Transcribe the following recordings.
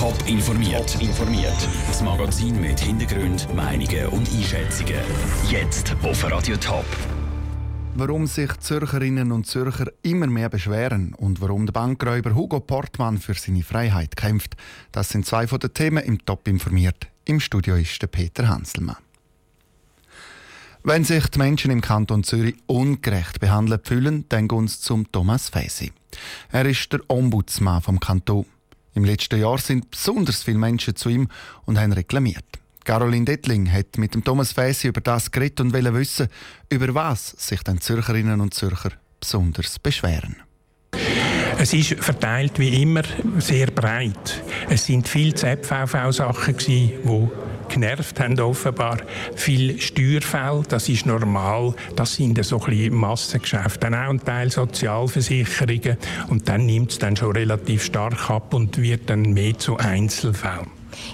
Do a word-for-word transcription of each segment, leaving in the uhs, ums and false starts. Top informiert. Top informiert. Das Magazin mit Hintergründen, Meinungen und Einschätzungen. Jetzt auf Radio Top. Warum sich Zürcherinnen und Zürcher immer mehr beschweren und warum der Bankräuber Hugo Portmann für seine Freiheit kämpft, das sind zwei von den Themen im Top informiert. Im Studio ist der Peter Hanselmann. Wenn sich die Menschen im Kanton Zürich ungerecht behandelt fühlen, dann gehen sie zum Thomas Faesi. Er ist der Ombudsmann vom Kanton. Im letzten Jahr sind besonders viele Menschen zu ihm und haben reklamiert. Caroline Detling hat mit dem Thomas Faesi über das geredet und wollte wissen, über was sich dann Zürcherinnen und Zürcher besonders beschweren. Es ist verteilt wie immer sehr breit. Es sind viele Z V V-Sachen gsi, wo genervt haben offenbar. Viel Steuerfälle, das ist normal. Das sind so ein bisschen Massengeschäfte. Dann auch ein Teil Sozialversicherungen. Und dann nimmt es dann schon relativ stark ab und wird dann mehr zu Einzelfällen.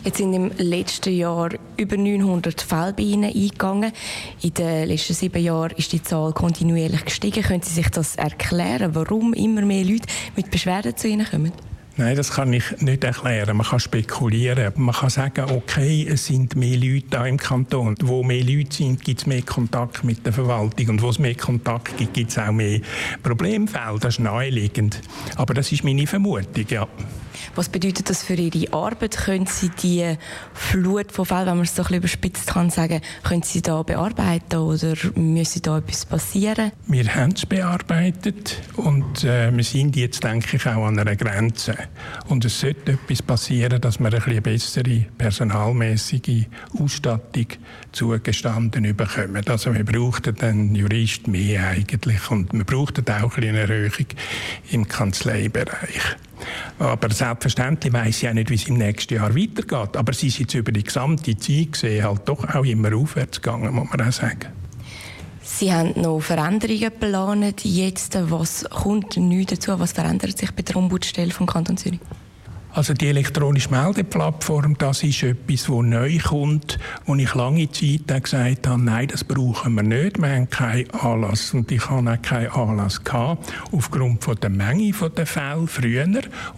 Jetzt sind im letzten Jahr über neunhundert Fälle bei Ihnen eingegangen. In den letzten sieben Jahren ist die Zahl kontinuierlich gestiegen. Können Sie sich das erklären, warum immer mehr Leute mit Beschwerden zu Ihnen kommen? Nein, das kann ich nicht erklären. Man kann spekulieren. Man kann sagen, okay, es sind mehr Leute da im Kanton. Wo mehr Leute sind, gibt es mehr Kontakt mit der Verwaltung. Und wo es mehr Kontakt gibt, gibt es auch mehr Problemfälle. Das ist naheliegend. Aber das ist meine Vermutung, ja. Was bedeutet das für Ihre Arbeit? Können Sie die Flut von Fällen, wenn man es so ein bisschen überspitzt kann, sagen, können Sie da bearbeiten oder müssen da etwas passieren? Wir haben es bearbeitet und äh, wir sind jetzt, denke ich, auch an einer Grenze. Und es sollte etwas passieren, dass wir eine bessere personalmäßige Ausstattung zugestanden bekommen. Also wir brauchten einen Jurist mehr eigentlich und wir brauchten auch eine Erhöhung im Kanzleibereich. Aber selbstverständlich weiss ich auch nicht, wie es im nächsten Jahr weitergeht. Aber sie ist jetzt über die gesamte Zeit gesehen halt doch auch immer aufwärts gegangen, muss man auch sagen. Sie haben noch Veränderungen geplant jetzt. Was kommt neu dazu? Was verändert sich bei der Ombudsstelle vom Kanton Zürich? Also die elektronische Meldeplattform, das ist etwas, das neu kommt, wo ich lange Zeit gesagt habe, nein, das brauchen wir nicht, wir haben keinen Anlass. Und ich hatte auch keinen Anlass gehabt, aufgrund von der Menge der Fälle früher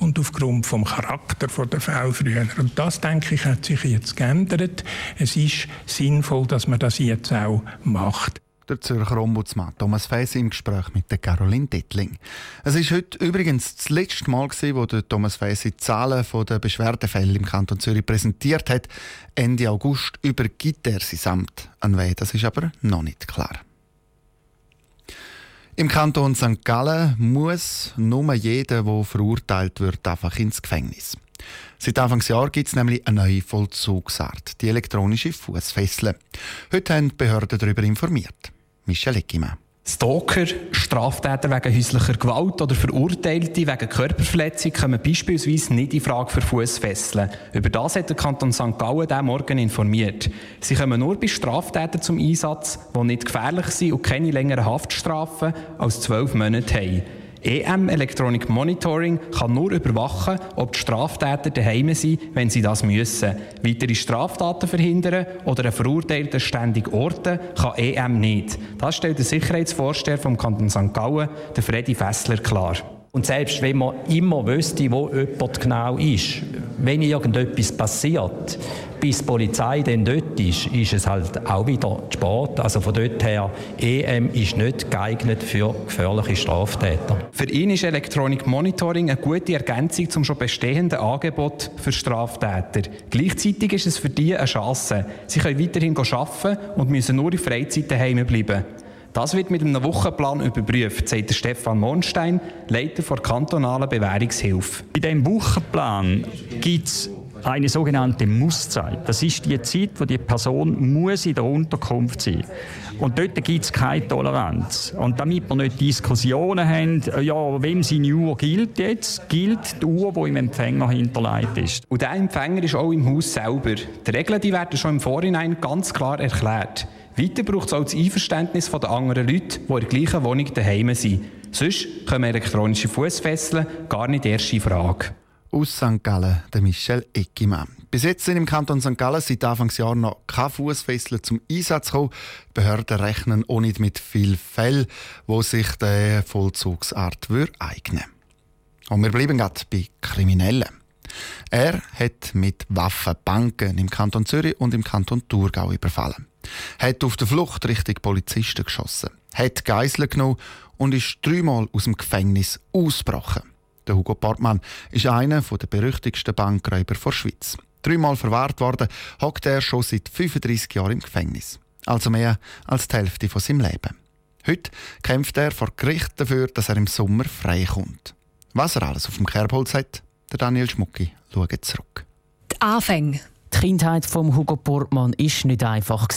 und aufgrund vom Charakter der Fälle früher. Und das, denke ich, hat sich jetzt geändert. Es ist sinnvoll, dass man das jetzt auch macht. Der Zürcher Ombudsmann Thomas Faesi im Gespräch mit der Caroline Detling. Es ist heute übrigens das letzte Mal, wo der Thomas Faesi die Zahlen der Beschwerdefälle im Kanton Zürich präsentiert hat. Ende August übergibt er sein Amt an wen. Das ist aber noch nicht klar. Im Kanton Sankt Gallen muss nur jeder, der verurteilt wird, einfach ins Gefängnis. Seit Anfangsjahr gibt es nämlich eine neue Vollzugsart, die elektronische Fußfessel. Heute haben die Behörden darüber informiert. Michel Eggemann. Stalker, Straftäter wegen häuslicher Gewalt oder Verurteilte wegen Körperverletzung kommen beispielsweise nicht in Frage für Fußfesseln. Über das hat der Kanton Sankt Gallen diesen Morgen informiert. Sie kommen nur bei Straftätern zum Einsatz, die nicht gefährlich sind und keine längeren Haftstrafen als zwölf Monate haben. E M Electronic Monitoring kann nur überwachen, ob die Straftäter daheim sind, wenn sie das müssen. Weitere Straftaten verhindern oder einen Verurteilten ständig orten kann E M nicht. Das stellt der Sicherheitsvorsteher vom Kanton Sankt Gallen, der Fredi Fässler, klar. Und selbst wenn man immer wüsste, wo jemand genau ist, wenn irgendetwas passiert, bis die Polizei dann dort ist, ist es halt auch wieder zu spät. Also von dort her, E M ist nicht geeignet für gefährliche Straftäter. Für ihn ist Electronic Monitoring eine gute Ergänzung zum schon bestehenden Angebot für Straftäter. Gleichzeitig ist es für die eine Chance. Sie können weiterhin arbeiten und müssen nur in Freizeit daheim bleiben. Das wird mit einem Wochenplan überprüft, sagt Stefan Monstein, Leiter der kantonalen Bewährungshilfe. Bei diesem Wochenplan gibt es eine sogenannte Musszeit. Das ist die Zeit, wo die Person muss in der Unterkunft sein muss. Und dort gibt es keine Toleranz. Und damit wir nicht Diskussionen haben, ja, wem seine Uhr gilt jetzt, gilt die Uhr, die im Empfänger hinterlegt ist. Und der Empfänger ist auch im Haus selber. Die Regeln die werden schon im Vorhinein ganz klar erklärt. Weiter braucht es auch das Einverständnis der anderen Leute, die in der gleichen Wohnung daheim sind. Sonst kommen elektronische Fußfesseln gar nicht erst in Frage. Aus Sankt Gallen, der Michel Eggemann. Bis jetzt sind im Kanton Sankt Gallen seit Anfangsjahr noch keine Fußfesseln zum Einsatz gekommen. Die Behörden rechnen auch nicht mit vielen Fällen, die sich der Vollzugsart eignen würden. Und wir bleiben gerade bei Kriminellen. Er hat mit Waffen Banken im Kanton Zürich und im Kanton Thurgau überfallen. Hat auf der Flucht Richtung Polizisten geschossen, hat Geiseln genommen und ist dreimal aus dem Gefängnis ausgebrochen. Der Hugo Portmann ist einer der berüchtigsten Bankräuber der Schweiz. Dreimal verwahrt worden, hockt er schon seit fünfunddreissig Jahren im Gefängnis. Also mehr als die Hälfte von seinem Leben. Heute kämpft er vor Gericht dafür, dass er im Sommer freikommt. Was er alles auf dem Kerbholz hat, der Daniel Schmucki schaut zurück. Die Anfänge. Die Kindheit von Hugo Portmann war nicht einfach.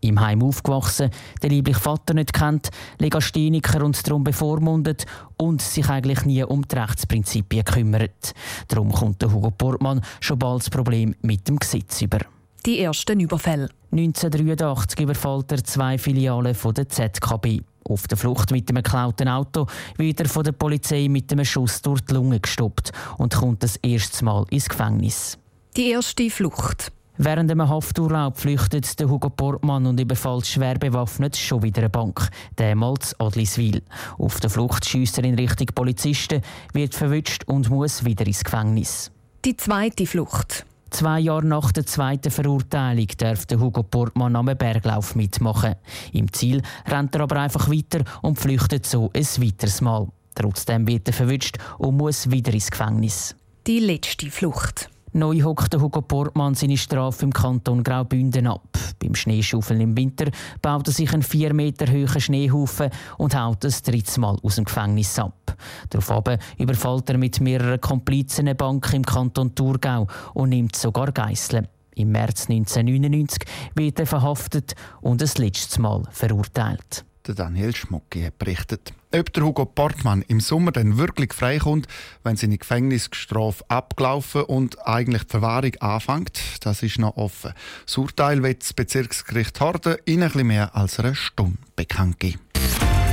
Im Heim aufgewachsen, den lieblichen Vater nicht kennt, Legastheniker und darum bevormundet und sich eigentlich nie um die Rechtsprinzipien kümmert. Darum kommt der Hugo Portmann schon bald das Problem mit dem Gesetz über. Die ersten Überfälle. neunzehnhundertdreiundachtzig überfällt er zwei Filialen der Z K B. Auf der Flucht mit einem geklauten Auto wird er von der Polizei mit einem Schuss durch die Lunge gestoppt und kommt das erste Mal ins Gefängnis. Die erste Flucht. Während einem Hafturlaub flüchtet der Hugo Portmann und überfällt schwer bewaffnet schon wieder eine Bank, damals Adliswil. Auf der Flucht schiesst er in Richtung Polizisten, wird verwünscht und muss wieder ins Gefängnis. Die zweite Flucht. Zwei Jahre nach der zweiten Verurteilung darf der Hugo Portmann am Berglauf mitmachen. Im Ziel rennt er aber einfach weiter und flüchtet so ein weiteres Mal. Trotzdem wird er verwünscht und muss wieder ins Gefängnis. Die letzte Flucht. Neu hockt Hugo Portmann seine Strafe im Kanton Graubünden ab. Beim Schneeschaufeln im Winter baut er sich einen vier Meter hohen Schneehaufen und haut das drittes Mal aus dem Gefängnis ab. Daraufhin überfällt er mit mehreren Komplizen eine Bank im Kanton Thurgau und nimmt sogar Geiseln. Im März neunzehnhundertneunundneunzig wird er verhaftet und das letzte Mal verurteilt. Daniel Schmucki hat berichtet. Ob der Hugo Portmann im Sommer dann wirklich freikommt, wenn seine Gefängnisstrafe abgelaufen und eigentlich die Verwahrung anfängt, das ist noch offen. Das Urteil wird das Bezirksgericht Harden in etwas mehr als einer Stunde bekannt geben.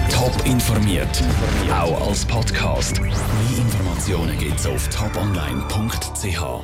Top informiert, auch als Podcast. Mehr Informationen gibt's auf top online punkt c h.